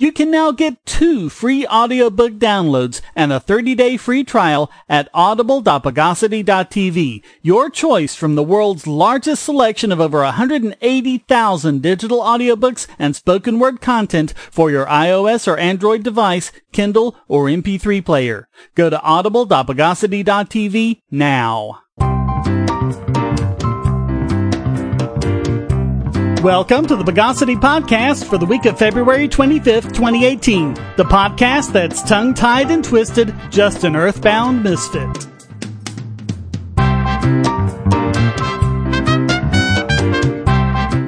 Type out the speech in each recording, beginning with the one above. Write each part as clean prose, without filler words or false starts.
You can now get 2 free audiobook downloads and a 30-day free trial at audible.bogosity.tv, your choice from the world's largest selection of over 180,000 digital audiobooks and spoken word content for your iOS or Android device, Kindle, or MP3 player. Go to audible.bogosity.tv now. Welcome to the Bogosity Podcast for the week of February 25th, 2018. The podcast that's tongue-tied and twisted, just an earthbound misfit.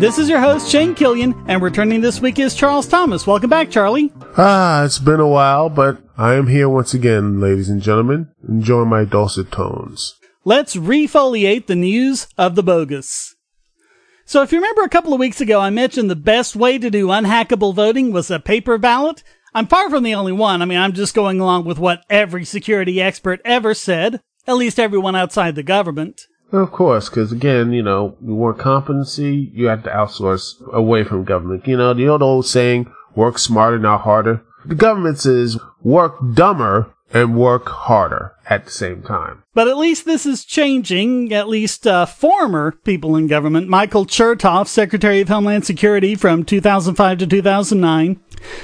This is your host, Shane Killian, and returning this week is Charles Thomas. Welcome back, Charlie. It's been a while, but I am here once again, ladies and gentlemen. Enjoy my dulcet tones. Let's refoliate the news of the bogus. So if you remember a couple of weeks ago, I mentioned the best way to do unhackable voting was a paper ballot. I'm far from the only one. I mean, I'm just going along with what every security expert ever said, at least everyone outside the government. Of course, because again, you know, you want competency, you have to outsource away from government. You know, the old saying, work smarter, not harder. The government says, work dumber and work harder at the same time. But at least this is changing. At least former people in government, Michael Chertoff, Secretary of Homeland Security from 2005 to 2009,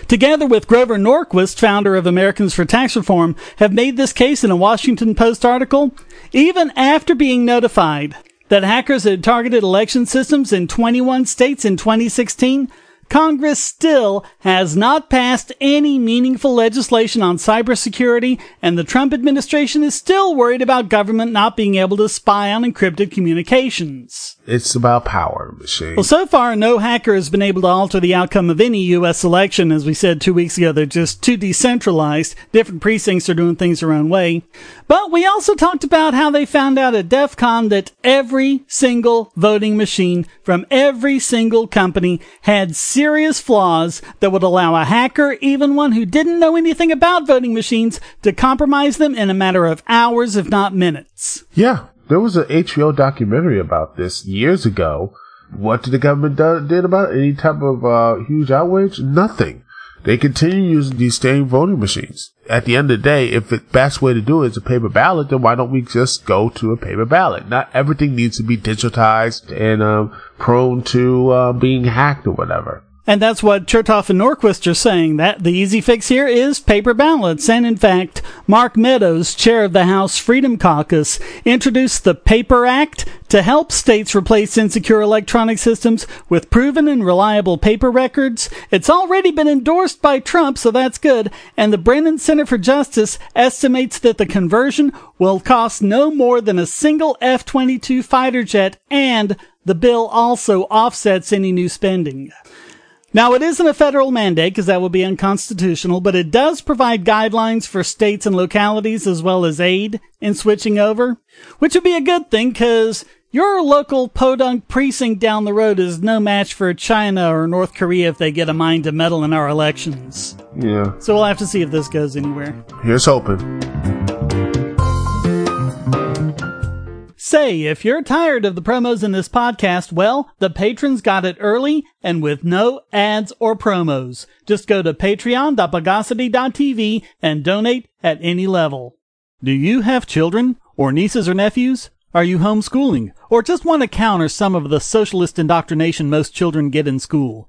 together with Grover Norquist, founder of Americans for Tax Reform, have made this case in a Washington Post article, even after being notified that hackers had targeted election systems in 21 states in 2016, Congress still has not passed any meaningful legislation on cybersecurity, and the Trump administration is still worried about government not being able to spy on encrypted communications. It's about power, Shane. Well, so far, no hacker has been able to alter the outcome of any U.S. election. As we said 2 weeks ago, they're just too decentralized. Different precincts are doing things their own way. But we also talked about how they found out at DEF CON that every single voting machine from every single company had serious flaws that would allow a hacker, even one who didn't know anything about voting machines, to compromise them in a matter of hours, if not minutes. Yeah, there was an HBO documentary about this years ago. What did the government did about it? Any type of huge outrage? Nothing. They continue using these same voting machines. At the end of the day, if the best way to do it is a paper ballot, then why don't we just go to a paper ballot? Not everything needs to be digitized and prone to being hacked or whatever. And that's what Chertoff and Norquist are saying, that the easy fix here is paper ballots. And in fact, Mark Meadows, chair of the House Freedom Caucus, introduced the Paper Act to help states replace insecure electronic systems with proven and reliable paper records. It's already been endorsed by Trump, so that's good. And the Brennan Center for Justice estimates that the conversion will cost no more than a single F-22 fighter jet, and the bill also offsets any new spending. Now, it isn't a federal mandate, because that would be unconstitutional, but it does provide guidelines for states and localities as well as aid in switching over, which would be a good thing, because your local podunk precinct down the road is no match for China or North Korea if they get a mind to meddle in our elections. Yeah. So we'll have to see if this goes anywhere. Here's hoping. Say, if you're tired of the promos in this podcast, well, the patrons got it early and with no ads or promos. Just go to patreon.bogosity.tv and donate at any level. Do you have children or nieces or nephews? Are you homeschooling or just want to counter some of the socialist indoctrination most children get in school?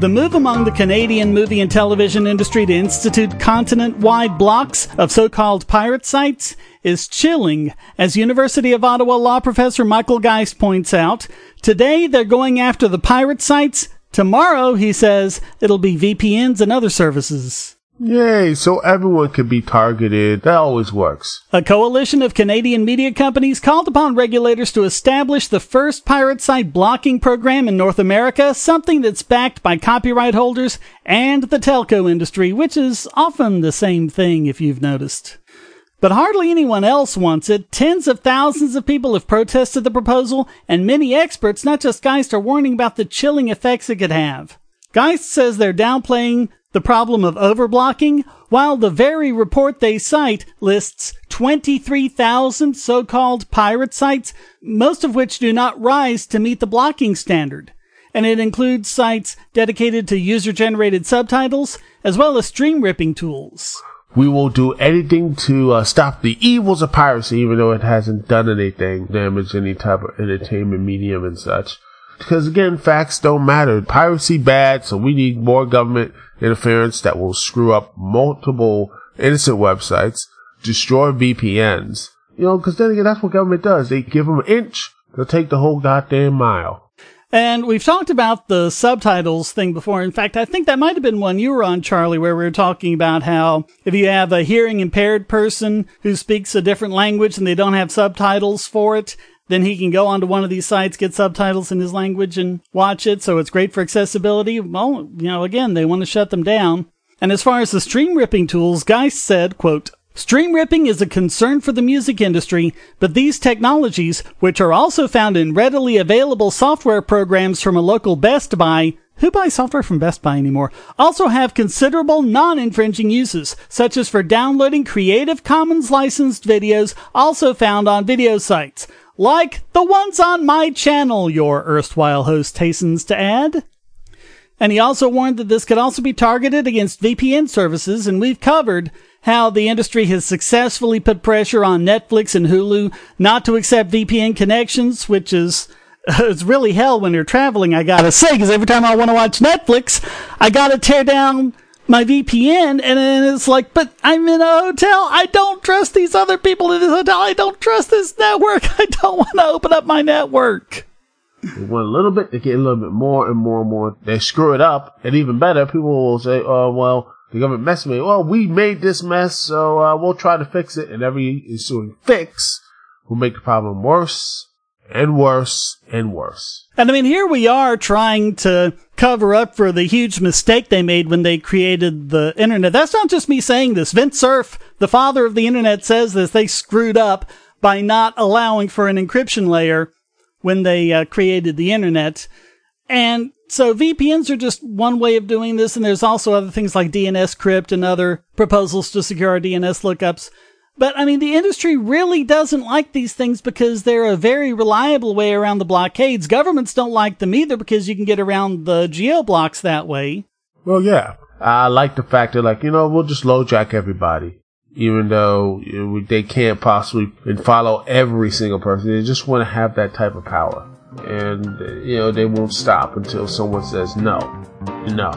the move among the Canadian movie and television industry to institute continent-wide blocks of so-called pirate sites is chilling. As University of Ottawa law professor Michael Geist points out, today they're going after the pirate sites. Tomorrow, he says, it'll be VPNs and other services. Yay, so everyone can be targeted. That always works. A coalition of Canadian media companies called upon regulators to establish the first pirate site blocking program in North America, something that's backed by copyright holders and the telco industry, which is often the same thing if you've noticed. But hardly anyone else wants it. Tens of thousands of people have protested the proposal, and many experts, not just Geist, are warning about the chilling effects it could have. Geist says they're downplaying the problem of overblocking, while the very report they cite lists 23,000 so-called pirate sites, most of which do not rise to meet the blocking standard. And it includes sites dedicated to user-generated subtitles, as well as stream-ripping tools. We will do anything to stop the evils of piracy, even though it hasn't done anything, damage any type of entertainment medium and such. Because, again, facts don't matter. Piracy bad, so we need more government interference that will screw up multiple innocent websites, destroy VPNs. You know, because then again, that's what government does. They give them an inch, they'll take the whole goddamn mile. And we've talked about the subtitles thing before. In fact, I think that might have been one you were on, Charlie, where we were talking about how if you have a hearing-impaired person who speaks a different language and they don't have subtitles for it, then he can go onto one of these sites, get subtitles in his language, and watch it, so it's great for accessibility. Well, you know, again, they want to shut them down. And as far as the stream-ripping tools, Geist said, quote, "Stream ripping is a concern for the music industry, but these technologies, which are also found in readily available software programs from a local Best Buy," who buys software from Best Buy anymore, "also have considerable non-infringing uses, such as for downloading Creative Commons licensed videos also found on video sites, like the ones on my channel," your erstwhile host hastens to add. And he also warned that this could also be targeted against VPN services, and we've covered how the industry has successfully put pressure on Netflix and Hulu not to accept VPN connections, which is it's really hell when you're traveling, I gotta say, because every time I want to watch Netflix, I gotta tear down my VPN, and then it's like, but I'm in a hotel, I don't trust these other people in this hotel, I don't trust this network, I don't want to open up my network. They want a little bit, they get a little bit more and more and more. They screw it up, and even better, people will say, oh, well, the government messed me. Well, we made this mess, so we'll try to fix it. And every ensuing fix will make the problem worse and worse and worse. And I mean, here we are trying to cover up for the huge mistake they made when they created the internet. That's not just me saying this. Vint Cerf, the father of the internet, says this. They screwed up by not allowing for an encryption layer when they created the internet. And so VPNs are just one way of doing this, and there's also other things like DNS crypt and other proposals to secure our DNS lookups. But, I mean, the industry really doesn't like these things because they're a very reliable way around the blockades. Governments don't like them either because you can get around the geo-blocks that way. Well, yeah. I like the fact that, like, you know, we'll just lowjack everybody, even though they can't possibly follow every single person. They just want to have that type of power. And, you know, they won't stop until someone says, no, enough.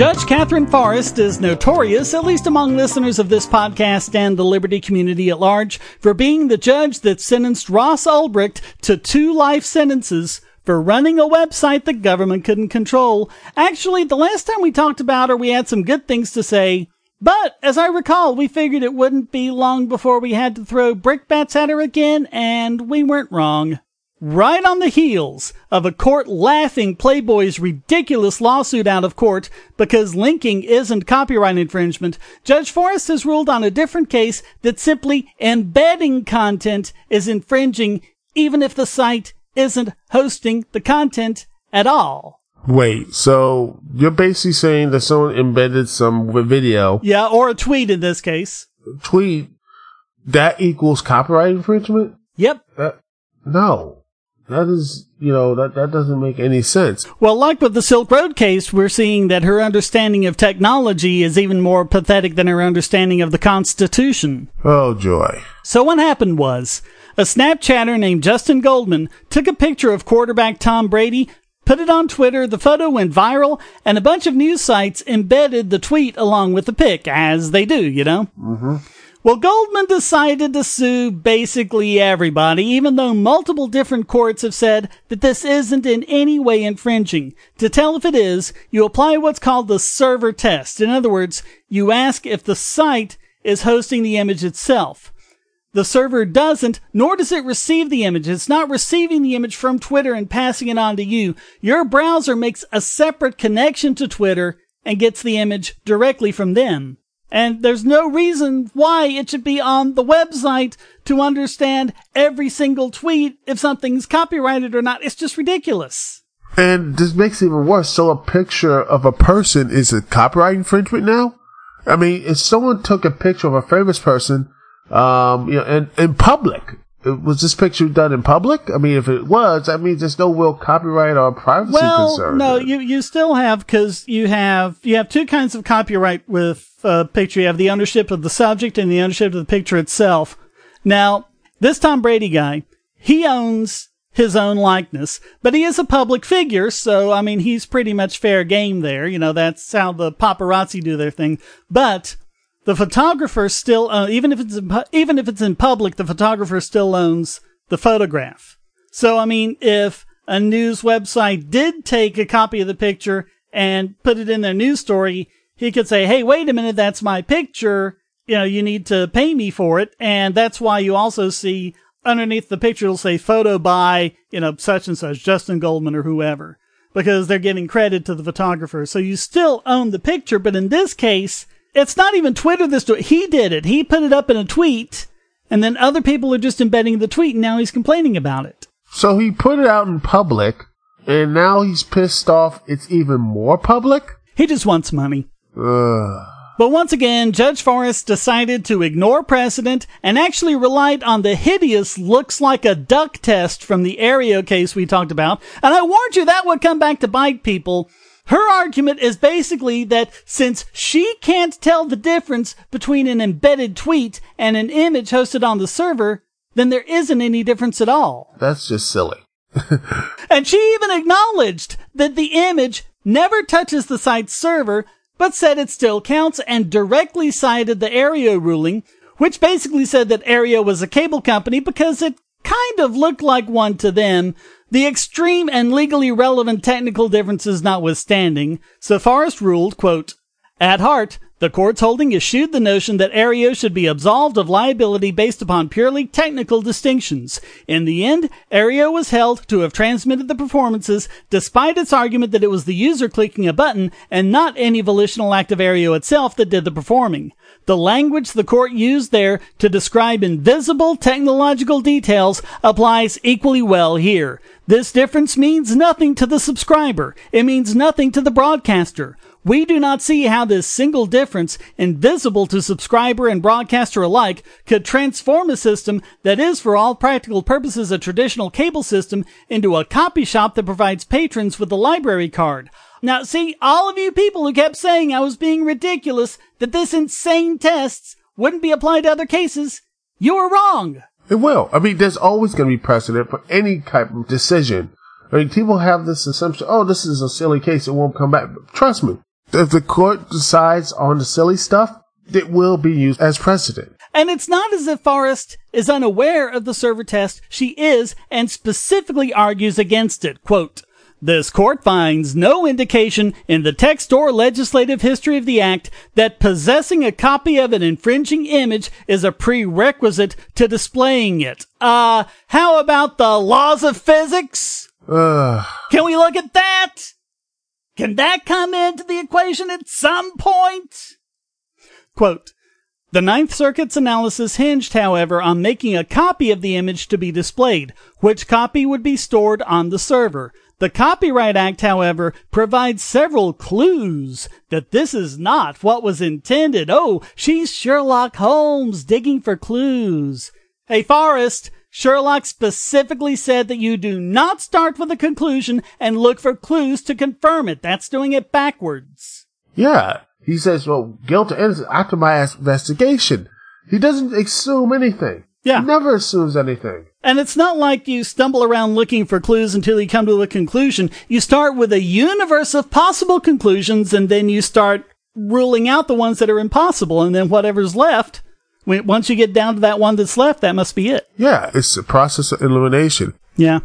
Judge Catherine Forrest is notorious, at least among listeners of this podcast and the Liberty community at large, for being the judge that sentenced Ross Ulbricht to 2 life sentences for running a website the government couldn't control. Actually, the last time we talked about her, we had some good things to say. But, as I recall, we figured it wouldn't be long before we had to throw brickbats at her again, and we weren't wrong. Right on the heels of a court laughing Playboy's ridiculous lawsuit out of court because linking isn't copyright infringement, Judge Forrest has ruled on a different case that simply embedding content is infringing even if the site isn't hosting the content at all. Wait, so you're basically saying that someone embedded some video. Yeah, or a tweet in this case. Tweet? That equals copyright infringement? Yep. No. That is, that doesn't make any sense. Well, like with the Silk Road case, we're seeing that her understanding of technology is even more pathetic than her understanding of the Constitution. Oh, joy. So what happened was, a Snapchatter named Justin Goldman took a picture of quarterback Tom Brady, put it on Twitter, the photo went viral, and a bunch of news sites embedded the tweet along with the pic, as they do, Mm-hmm. Well, Goldman decided to sue basically everybody, even though multiple different courts have said that this isn't in any way infringing. To tell if it is, you apply what's called the server test. In other words, you ask if the site is hosting the image itself. The server doesn't, nor does it receive the image. It's not receiving the image from Twitter and passing it on to you. Your browser makes a separate connection to Twitter and gets the image directly from them. And there's no reason why it should be on the website to understand every single tweet if something's copyrighted or not. It's just ridiculous. And this makes it even worse. So a picture of a person is a copyright infringement now? I mean, if someone took a picture of a famous person, in public, was this picture done in public? I mean, if it was, that means there's no real copyright or privacy concern. Well, no, you still have, because you have 2 kinds of copyright with picture. You have the ownership of the subject and the ownership of the picture itself. Now, this Tom Brady guy, he owns his own likeness, but he is a public figure, so, I mean, he's pretty much fair game there. That's how the paparazzi do their thing. But the photographer still, even if it's in public, the photographer still owns the photograph. So, I mean, if a news website did take a copy of the picture and put it in their news story, he could say, hey, wait a minute, that's my picture. You need to pay me for it. And that's why you also see underneath the picture, it'll say photo by, such and such, Justin Goldman or whoever, because they're giving credit to the photographer. So you still own the picture, but in this case, it's not even Twitter this tweet. He did it. He put it up in a tweet, and then other people are just embedding the tweet, and now he's complaining about it. So he put it out in public, and now he's pissed off it's even more public? He just wants money. Ugh. But once again, Judge Forrest decided to ignore precedent and actually relied on the hideous looks-like-a-duck test from the Aereo case we talked about. And I warned you that would come back to bite people. Her argument is basically that since she can't tell the difference between an embedded tweet and an image hosted on the server, then there isn't any difference at all. That's just silly. And she even acknowledged that the image never touches the site's server, but said it still counts and directly cited the Aereo ruling, which basically said that Aereo was a cable company because it kind of looked like one to them, the extreme and legally relevant technical differences notwithstanding. So Forrest ruled, quote, "At heart, the court's holding eschewed the notion that Aereo should be absolved of liability based upon purely technical distinctions. In the end, Aereo was held to have transmitted the performances despite its argument that it was the user clicking a button and not any volitional act of Aereo itself that did the performing. The language the court used there to describe invisible technological details applies equally well here. This difference means nothing to the subscriber. It means nothing to the broadcaster. We do not see how this single difference, invisible to subscriber and broadcaster alike, could transform a system that is for all practical purposes a traditional cable system into a copy shop that provides patrons with a library card." Now, see, all of you people who kept saying I was being ridiculous, that this insane test wouldn't be applied to other cases, you were wrong. It will. I mean, there's always going to be precedent for any type of decision. I mean, people have this assumption, oh, this is a silly case, it won't come back. Trust me. If the court decides on the silly stuff, it will be used as precedent. And it's not as if Forrest is unaware of the server test. She is, and specifically argues against it. Quote, "This court finds no indication in the text or legislative history of the act that possessing a copy of an infringing image is a prerequisite to displaying it." How about the laws of physics? Can we look at that? Can that come into the equation at some point? Quote, "The Ninth Circuit's analysis hinged, however, on making a copy of the image to be displayed, which copy would be stored on the server. The Copyright Act, however, provides several clues that this is not what was intended." Oh, she's Sherlock Holmes digging for clues. Hey, Forrest, Sherlock specifically said that you do not start with a conclusion and look for clues to confirm it. That's doing it backwards. Yeah. He says, well, guilt or innocence after my investigation. He doesn't assume anything. Yeah. He never assumes anything. And it's not like you stumble around looking for clues until you come to a conclusion. You start with a universe of possible conclusions, and then you start ruling out the ones that are impossible, and then whatever's left, once you get down to that one that's left, that must be it. Yeah, it's a process of elimination. Yeah.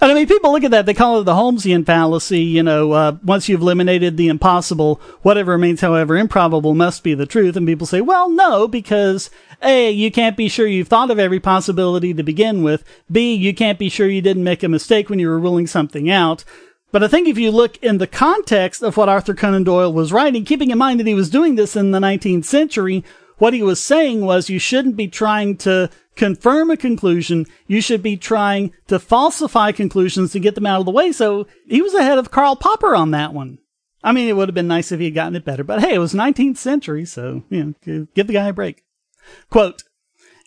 And I mean, people look at that, they call it the Holmesian fallacy, you know, once you've eliminated the impossible, whatever remains, however improbable, must be the truth. And people say, well, no, because A, you can't be sure you've thought of every possibility to begin with. B, you can't be sure you didn't make a mistake when you were ruling something out. But I think if you look in the context of what Arthur Conan Doyle was writing, keeping in mind that he was doing this in the 19th century, what he was saying was you shouldn't be trying to confirm a conclusion. You should be trying to falsify conclusions to get them out of the way. So he was ahead of Karl Popper on that one. I mean, it would have been nice if he had gotten it better, but hey, it was 19th century. So, you know, give the guy a break. Quote,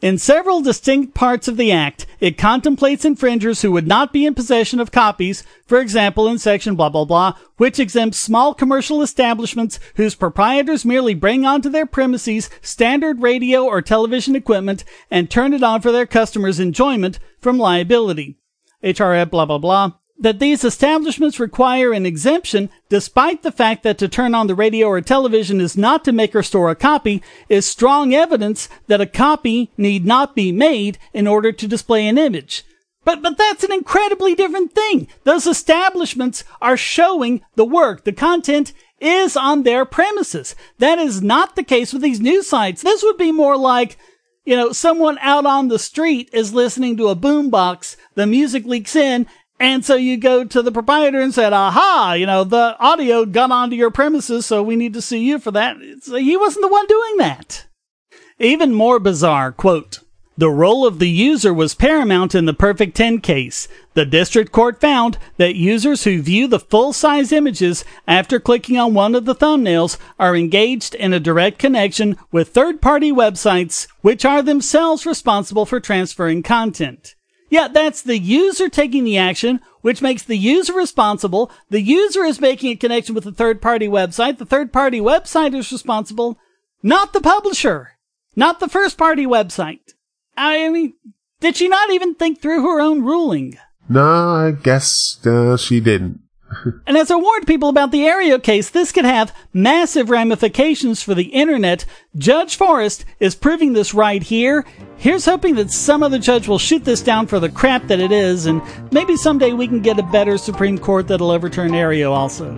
"In several distinct parts of the act, it contemplates infringers who would not be in possession of copies, for example, in section blah, blah, blah, which exempts small commercial establishments whose proprietors merely bring onto their premises standard radio or television equipment and turn it on for their customers' enjoyment from liability. HRF blah, blah, blah. That these establishments require an exemption, despite the fact that to turn on the radio or television is not to make or store a copy, is strong evidence that a copy need not be made in order to display an image." But that's an incredibly different thing. Those establishments are showing the work. The content is on their premises. That is not the case with these news sites. This would be more like, you know, someone out on the street is listening to a boombox, the music leaks in, and so you go to the proprietor and said, aha, you know, the audio got onto your premises, so we need to sue you for that. He wasn't the one doing that. Even more bizarre, quote, "The role of the user was paramount in the Perfect 10 case. The district court found that users who view the full-size images after clicking on one of the thumbnails are engaged in a direct connection with third-party websites, which are themselves responsible for transferring content." Yeah, that's the user taking the action, which makes the user responsible. The user is making a connection with a third-party website. The third-party website is responsible, not the publisher, not the first-party website. I mean, did she not even think through her own ruling? No, I guess she didn't. And as I warned people about the Aereo case, this could have massive ramifications for the internet. Judge Forrest is proving this right here. Here's hoping that some other judge will shoot this down for the crap that it is, and maybe someday we can get a better Supreme Court that'll overturn Aereo also.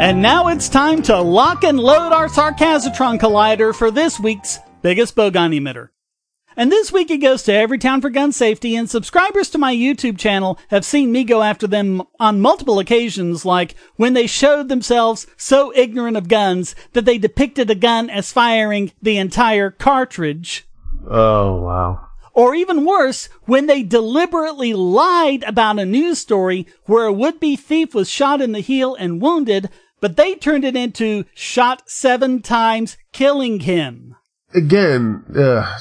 And now it's time to lock and load our Sarcasotron Collider for this week's biggest bogon emitter. And this week it goes to Everytown for Gun Safety, and subscribers to my YouTube channel have seen me go after them on multiple occasions, like when they showed themselves so ignorant of guns that they depicted a gun as firing the entire cartridge. Oh, wow. Or even worse, when they deliberately lied about a news story where a would-be thief was shot in the heel and wounded, but they turned it into shot 7 times, killing him. Again,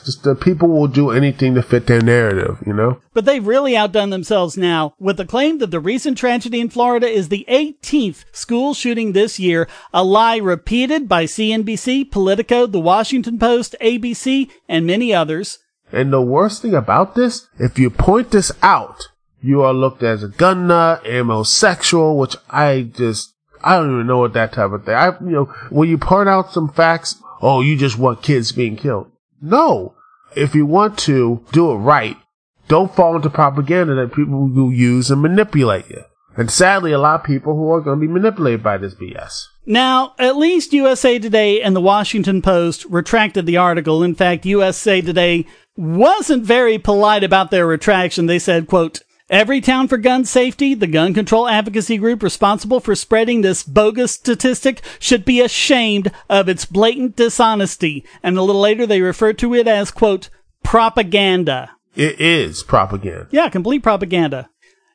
just people will do anything to fit their narrative, you know? But they've really outdone themselves now with the claim that the recent tragedy in Florida is the 18th school shooting this year, a lie repeated by CNBC, Politico, The Washington Post, ABC, and many others. And the worst thing about this, if you point this out, you are looked as a gun nut, ammo-sexual, which I don't even know what that type of thing. When you point out some facts, oh, you just want kids being killed. No. If you want to do it right, don't fall into propaganda that people will use and manipulate you. And sadly, a lot of people who are going to be manipulated by this BS. Now, at least USA Today and the Washington Post retracted the article. In fact, USA Today wasn't very polite about their retraction. They said, quote, Everytown for Gun Safety, the gun control advocacy group responsible for spreading this bogus statistic, should be ashamed of its blatant dishonesty. And a little later, they refer to it as, quote, propaganda. It is propaganda. Yeah, complete propaganda.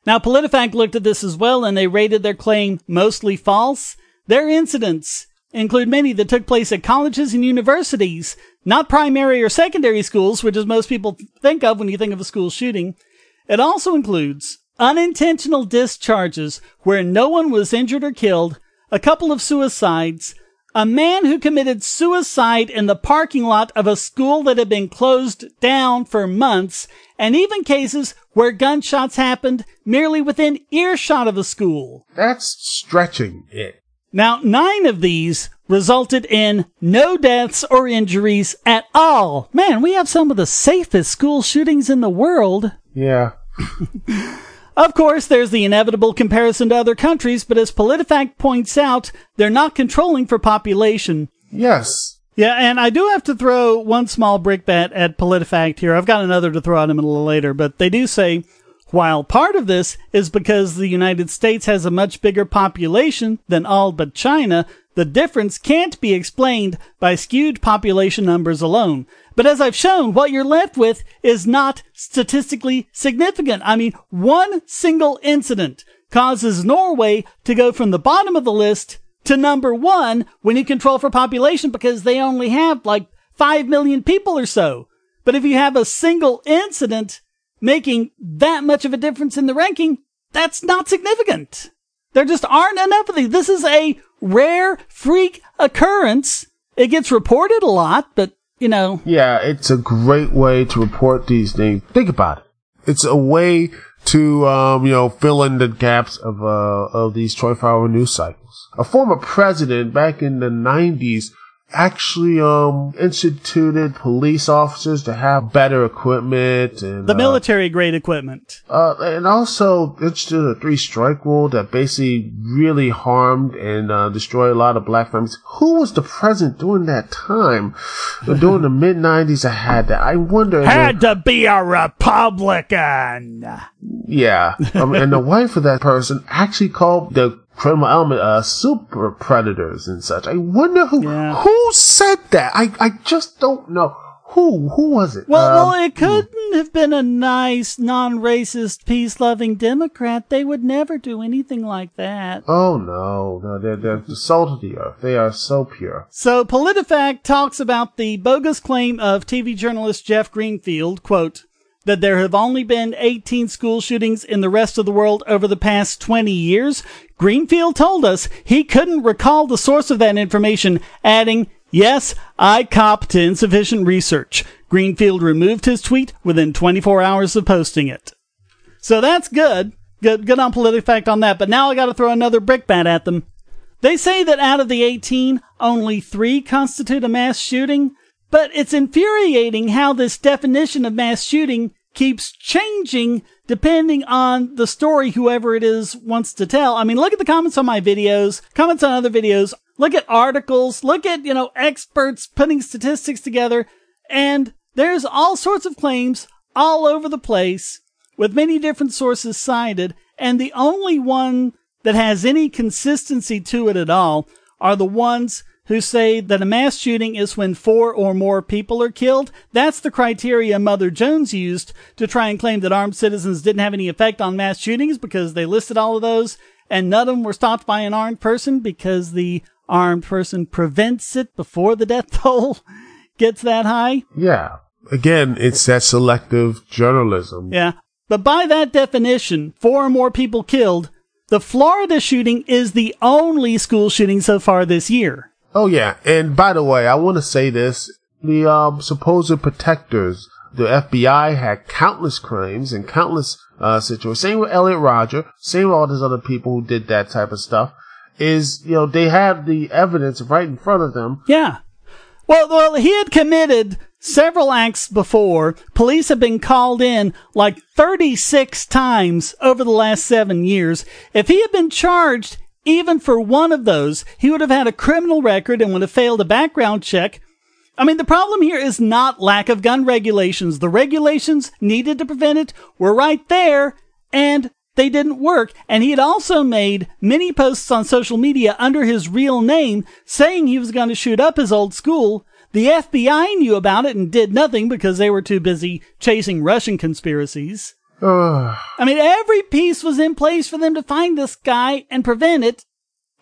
Now, PolitiFact looked at this as well, and they rated their claim mostly false. Their incidents include many that took place at colleges and universities, not primary or secondary schools, which is most people think of when you think of a school shooting. It also includes unintentional discharges where no one was injured or killed, a couple of suicides, a man who committed suicide in the parking lot of a school that had been closed down for months, and even cases where gunshots happened merely within earshot of a school. That's stretching it. Now, 9 of these resulted in no deaths or injuries at all. Man, we have some of the safest school shootings in the world. Yeah. Of course, there's the inevitable comparison to other countries, but as PolitiFact points out, they're not controlling for population. Yes. Yeah, and I do have to throw one small brickbat at PolitiFact here. I've got another to throw at him a little later, but they do say, while part of this is because the United States has a much bigger population than all but China, the difference can't be explained by skewed population numbers alone. But as I've shown, what you're left with is not statistically significant. I mean, one single incident causes Norway to go from the bottom of the list to number 1 when you control for population, because they only have like 5 million people or so. But if you have a single incident making that much of a difference in the ranking, that's not significant. There just aren't enough of these. This is a rare freak occurrence. It gets reported a lot, but, you know. Yeah, it's a great way to report these things. Think about it. It's a way to, fill in the gaps of these 24-hour news cycles. A former president back in the 90s actually instituted police officers to have better equipment and the military-grade equipment. And also instituted a 3-strike rule that basically really harmed and destroyed a lot of black families. Who was the president during that time? During the mid-90s, I had that. I wonder... Had to be a Republican! Yeah. And the wife of that person actually called the criminal element, super predators and such. I wonder who said that? I just don't know. Who was it? Well, it couldn't have been a nice, non-racist, peace-loving Democrat. They would never do anything like that. Oh, no. They're the salt of the earth. They are so pure. So, PolitiFact talks about the bogus claim of TV journalist Jeff Greenfield, quote, that there have only been 18 school shootings in the rest of the world over the past 20 years, Greenfield told us he couldn't recall the source of that information, adding, "Yes, I copped to insufficient research." Greenfield removed his tweet within 24 hours of posting it. So that's good. Good on PolitiFact on that. But now I got to throw another brickbat at them. They say that out of the 18, only 3 constitute a mass shooting. But it's infuriating how this definition of mass shooting keeps changing depending on the story whoever it is wants to tell. I mean, look at the comments on my videos, comments on other videos, look at articles, look at, experts putting statistics together. And there's all sorts of claims all over the place with many different sources cited. And the only one that has any consistency to it at all are the ones who say that a mass shooting is when 4 or more people are killed. That's the criteria Mother Jones used to try and claim that armed citizens didn't have any effect on mass shootings, because they listed all of those and none of them were stopped by an armed person, because the armed person prevents it before the death toll gets that high. Yeah. Again, it's that selective journalism. Yeah. But by that definition, 4 or more people killed, the Florida shooting is the only school shooting so far this year. Oh, yeah. And by the way, I want to say this. The supposed protectors, the FBI, had countless claims and countless situations. Same with Elliot Roger. Same with all these other people who did that type of stuff. Is, they have the evidence right in front of them. Yeah. Well, he had committed several acts before. Police have been called in like 36 times over the last 7 years. If he had been charged even for one of those, he would have had a criminal record and would have failed a background check. I mean, the problem here is not lack of gun regulations. The regulations needed to prevent it were right there, and they didn't work. And he had also made many posts on social media under his real name saying he was going to shoot up his old school. The FBI knew about it and did nothing because they were too busy chasing Russian conspiracies. I mean, every piece was in place for them to find this guy and prevent it.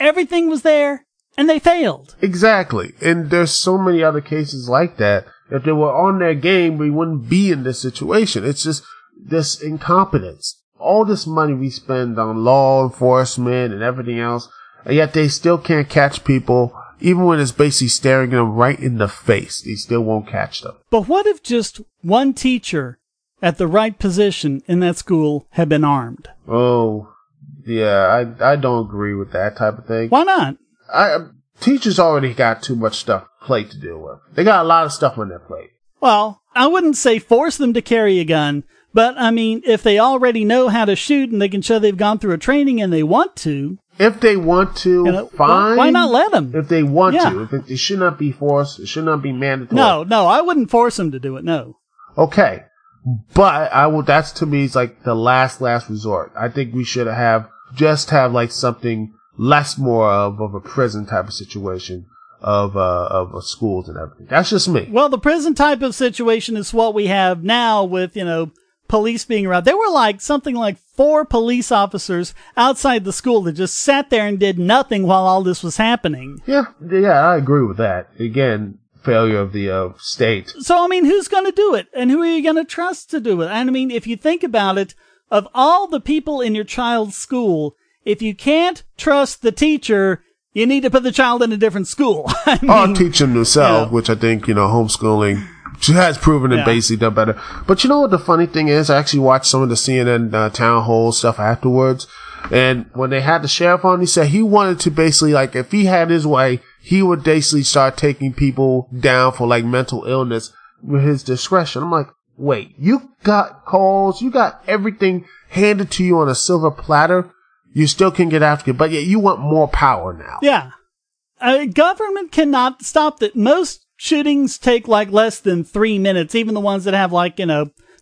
Everything was there, and they failed. Exactly. And there's so many other cases like that. If they were on their game, we wouldn't be in this situation. It's just this incompetence. All this money we spend on law enforcement and everything else, and yet they still can't catch people. Even when it's basically staring them right in the face, they still won't catch them. But what if just one teacher at the right position in that school had been armed? Oh, yeah, I don't agree with that type of thing. Why not? Teachers already got too much stuff plate to deal with. They got a lot of stuff on their plate. Well, I wouldn't say force them to carry a gun, but I mean, if they already know how to shoot and they can show they've gone through a training and they want to. If they want to, fine. Why not let them? If they want to. If it should not be forced. It should not be mandatory. No, I wouldn't force them to do it, no. Okay. But I will, that's to me is like the last resort. I think we should have like something less more of a prison type of situation of schools and everything. That's just me. Well, the prison type of situation is what we have now with, police being around. There were something like 4 police officers outside the school that just sat there and did nothing while all this was happening. Yeah, I agree with that. Again, failure of the state. So, I mean, who's going to do it? And who are you going to trust to do it? And I mean, if you think about it, of all the people in your child's school, if you can't trust the teacher, you need to put the child in a different school. I mean, or teach them themselves, which I think, homeschooling has proven and basically done better. But you know what the funny thing is? I actually watched some of the CNN town hall stuff afterwards. And when they had the sheriff on, he said he wanted to basically, if he had his way, he would basically start taking people down for mental illness with his discretion. I'm like, wait, you got calls, you got everything handed to you on a silver platter. You still can get after it, but yet you want more power now. Yeah. Government cannot stop that. Most shootings take less than 3 minutes, even the ones that have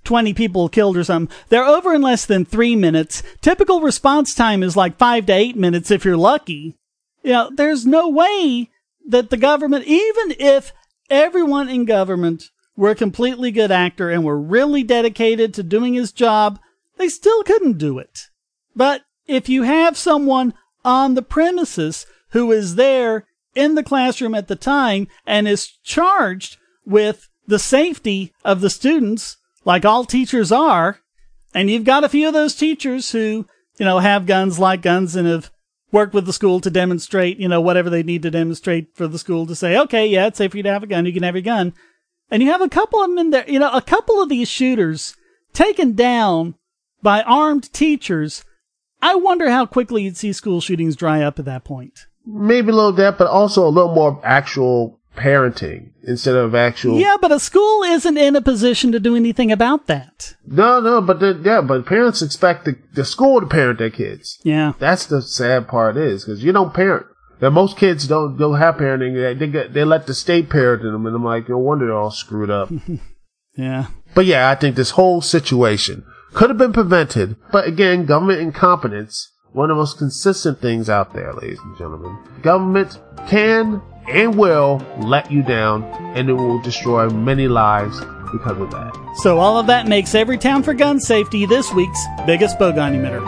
20 people killed or something. They're over in less than 3 minutes. Typical response time is 5 to 8 minutes if you're lucky. There's no way that the government, even if everyone in government were a completely good actor and were really dedicated to doing his job, they still couldn't do it. But if you have someone on the premises who is there in the classroom at the time and is charged with the safety of the students, like all teachers are. And you've got a few of those teachers who, you know, have guns, like guns, and have worked with the school to demonstrate, you know, whatever they need to demonstrate for the school to say, okay, yeah, it's safe for you to have a gun. You can have your gun. And you have a couple of them in there, you know, a couple of these shooters taken down by armed teachers. I wonder how quickly you'd see school shootings dry up at that point. Maybe a little depth, but also a little more actual parenting instead of actual. Yeah, but a school isn't in a position to do anything about that. No, but but parents expect the school to parent their kids. Yeah, that's the sad part is because you don't parent. Now, most kids don't have parenting. They let the state parent them, and I'm like, no wonder they're all screwed up. Yeah, but yeah, I think this whole situation could have been prevented. But again, government incompetence. One of the most consistent things out there, ladies and gentlemen. Government can and will let you down, and it will destroy many lives because of that. So all of that makes Everytown for Gun Safety this week's biggest bogon emitter.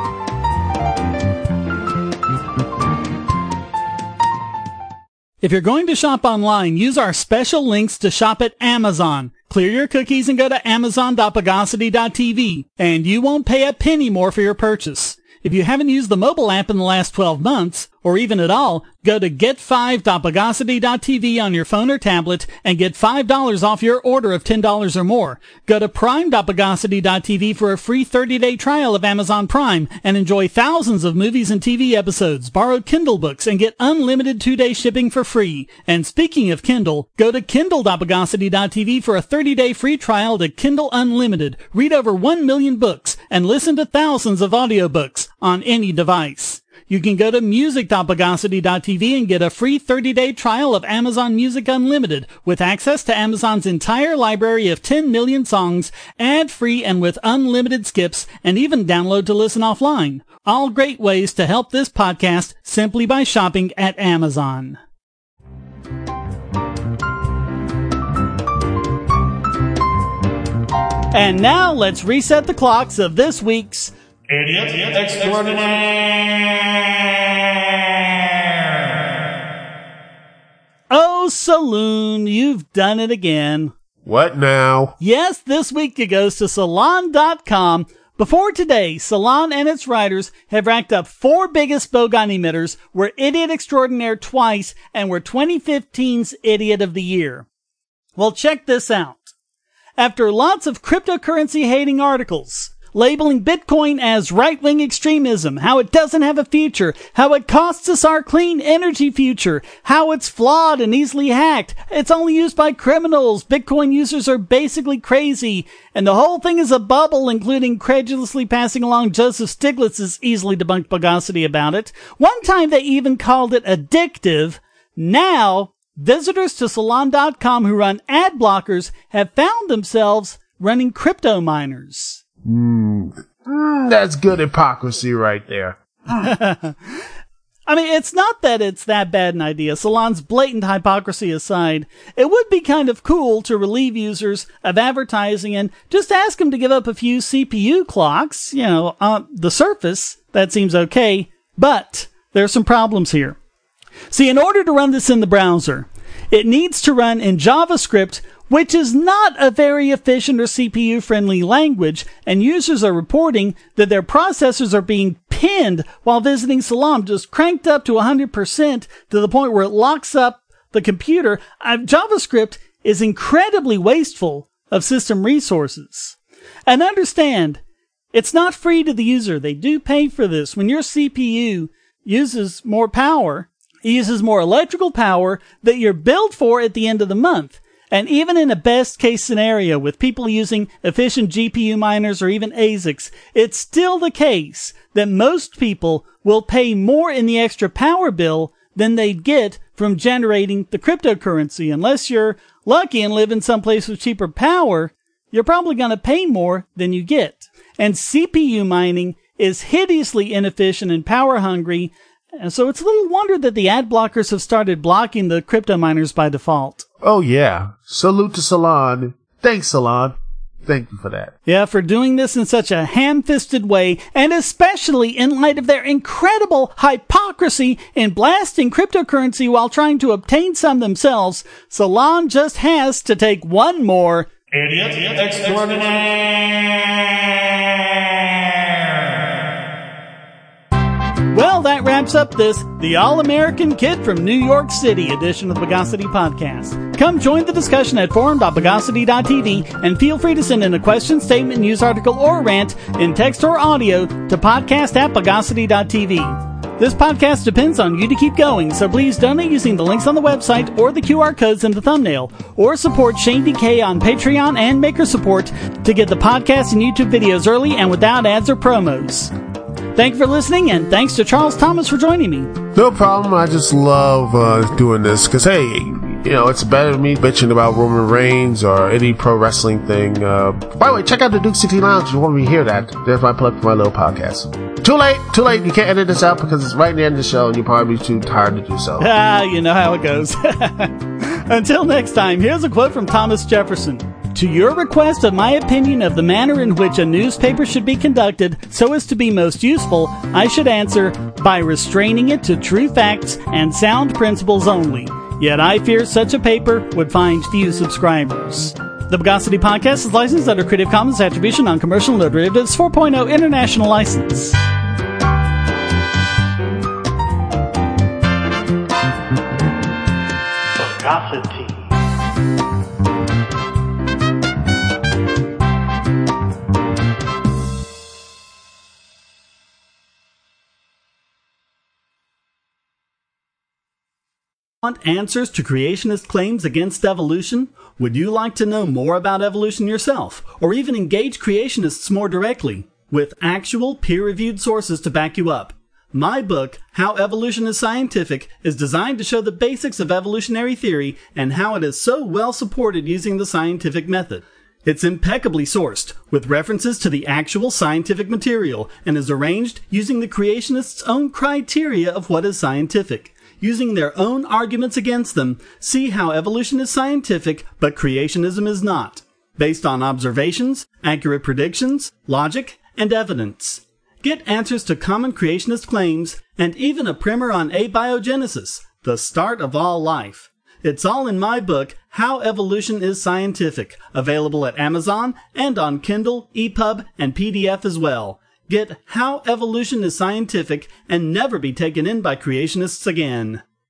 If you're going to shop online, use our special links to shop at Amazon. Clear your cookies and go to amazon.bogosity.tv, and you won't pay a penny more for your purchase. If you haven't used the mobile app in the last 12 months, or even at all, go to get5.bogosity.tv on your phone or tablet and get $5 off your order of $10 or more. Go to prime.bogosity.tv for a free 30-day trial of Amazon Prime and enjoy thousands of movies and TV episodes, borrowed Kindle books, and get unlimited 2-day shipping for free. And speaking of Kindle, go to kindle.bogosity.tv for a 30-day free trial to Kindle Unlimited. Read over 1 million books and listen to thousands of audiobooks on any device. You can go to music.bogosity.tv and get a free 30-day trial of Amazon Music Unlimited with access to Amazon's entire library of 10 million songs, ad-free and with unlimited skips, and even download to listen offline. All great ways to help this podcast simply by shopping at Amazon. And now let's reset the clocks of this week's Idiot Extraordinaire! Oh, Saloon, you've done it again. What now? Yes, this week it goes to Salon.com. Before today, Salon and its writers have racked up 4 biggest bogon emitters, were Idiot Extraordinaire twice, and were 2015's Idiot of the Year. Well, check this out. After lots of cryptocurrency-hating articles, labeling Bitcoin as right-wing extremism, how it doesn't have a future, how it costs us our clean energy future, how it's flawed and easily hacked, it's only used by criminals, Bitcoin users are basically crazy, and the whole thing is a bubble, including credulously passing along Joseph Stiglitz's easily debunked bogosity about it. One time they even called it addictive. Now, visitors to Salon.com who run ad blockers have found themselves running crypto miners. That's good hypocrisy right there. I mean, it's not that it's that bad an idea. Salon's blatant hypocrisy aside, it would be kind of cool to relieve users of advertising and just ask them to give up a few CPU clocks. You know, on the surface, that seems okay, but there are some problems here. See, in order to run this in the browser, it needs to run in JavaScript, which is not a very efficient or CPU-friendly language, and users are reporting that their processors are being pinned while visiting Salon, just cranked up to 100% to the point where it locks up the computer. JavaScript is incredibly wasteful of system resources. And understand, it's not free to the user. They do pay for this. When your CPU uses more power, it uses more electrical power that you're billed for at the end of the month. And even in a best-case scenario, with people using efficient GPU miners or even ASICs, it's still the case that most people will pay more in the extra power bill than they'd get from generating the cryptocurrency. Unless you're lucky and live in some place with cheaper power, you're probably going to pay more than you get. And CPU mining is hideously inefficient and power-hungry, and so it's little wonder that the ad blockers have started blocking the crypto miners by default. Oh, yeah. Salute to Salon. Thanks, Salon. Thank you for that. Yeah, for doing this in such a ham-fisted way, and especially in light of their incredible hypocrisy in blasting cryptocurrency while trying to obtain some themselves, Salon just has to take one more Idiot Extraordinaire! Well, that wraps up this The All-American Kid from New York City edition of the Bogosity Podcast. Come join the discussion at forum.bogosity.tv and feel free to send in a question, statement, news article, or rant in text or audio to podcast@bogosity.tv. This podcast depends on you to keep going, so please donate using the links on the website or the QR codes in the thumbnail, or support Shane DK on Patreon and Maker Support to get the podcast and YouTube videos early and without ads or promos. Thank you for listening, and thanks to Charles Thomas for joining me. No problem. I just love doing this because, hey, you know, it's better than me bitching about Roman Reigns or any pro wrestling thing. By the way, check out the Duke City Lounge if you want to hear that. There's my plug for my little podcast. Too late. You can't edit this out because it's right at the end of the show and you're probably too tired to do so. Ah, you know how it goes. Until next time, here's a quote from Thomas Jefferson. To your request of my opinion of the manner in which a newspaper should be conducted so as to be most useful, I should answer by restraining it to true facts and sound principles only. Yet I fear such a paper would find few subscribers. The Bogosity Podcast is licensed under Creative Commons Attribution, Non-Commercial, No Derivatives 4.0 International License. Bogosity. Want answers to creationist claims against evolution? Would you like to know more about evolution yourself, or even engage creationists more directly, with actual peer-reviewed sources to back you up? My book, How Evolution is Scientific, is designed to show the basics of evolutionary theory and how it is so well supported using the scientific method. It's impeccably sourced, with references to the actual scientific material, and is arranged using the creationists' own criteria of what is scientific. Using their own arguments against them, see how evolution is scientific, but creationism is not, based on observations, accurate predictions, logic, and evidence. Get answers to common creationist claims, and even a primer on abiogenesis, the start of all life. It's all in my book, How Evolution is Scientific, available at Amazon and on Kindle, EPUB, and PDF as well. Get How Evolution is Scientific and never be taken in by creationists again.